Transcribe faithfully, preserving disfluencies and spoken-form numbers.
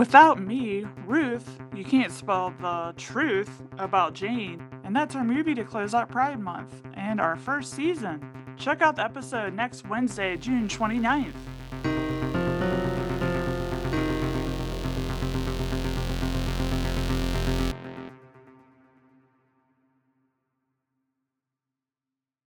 Without me, Ruth, you can't spell the truth about Jane. And that's our movie to close out Pride Month and our first season. Check out the episode next Wednesday, June twenty-ninth.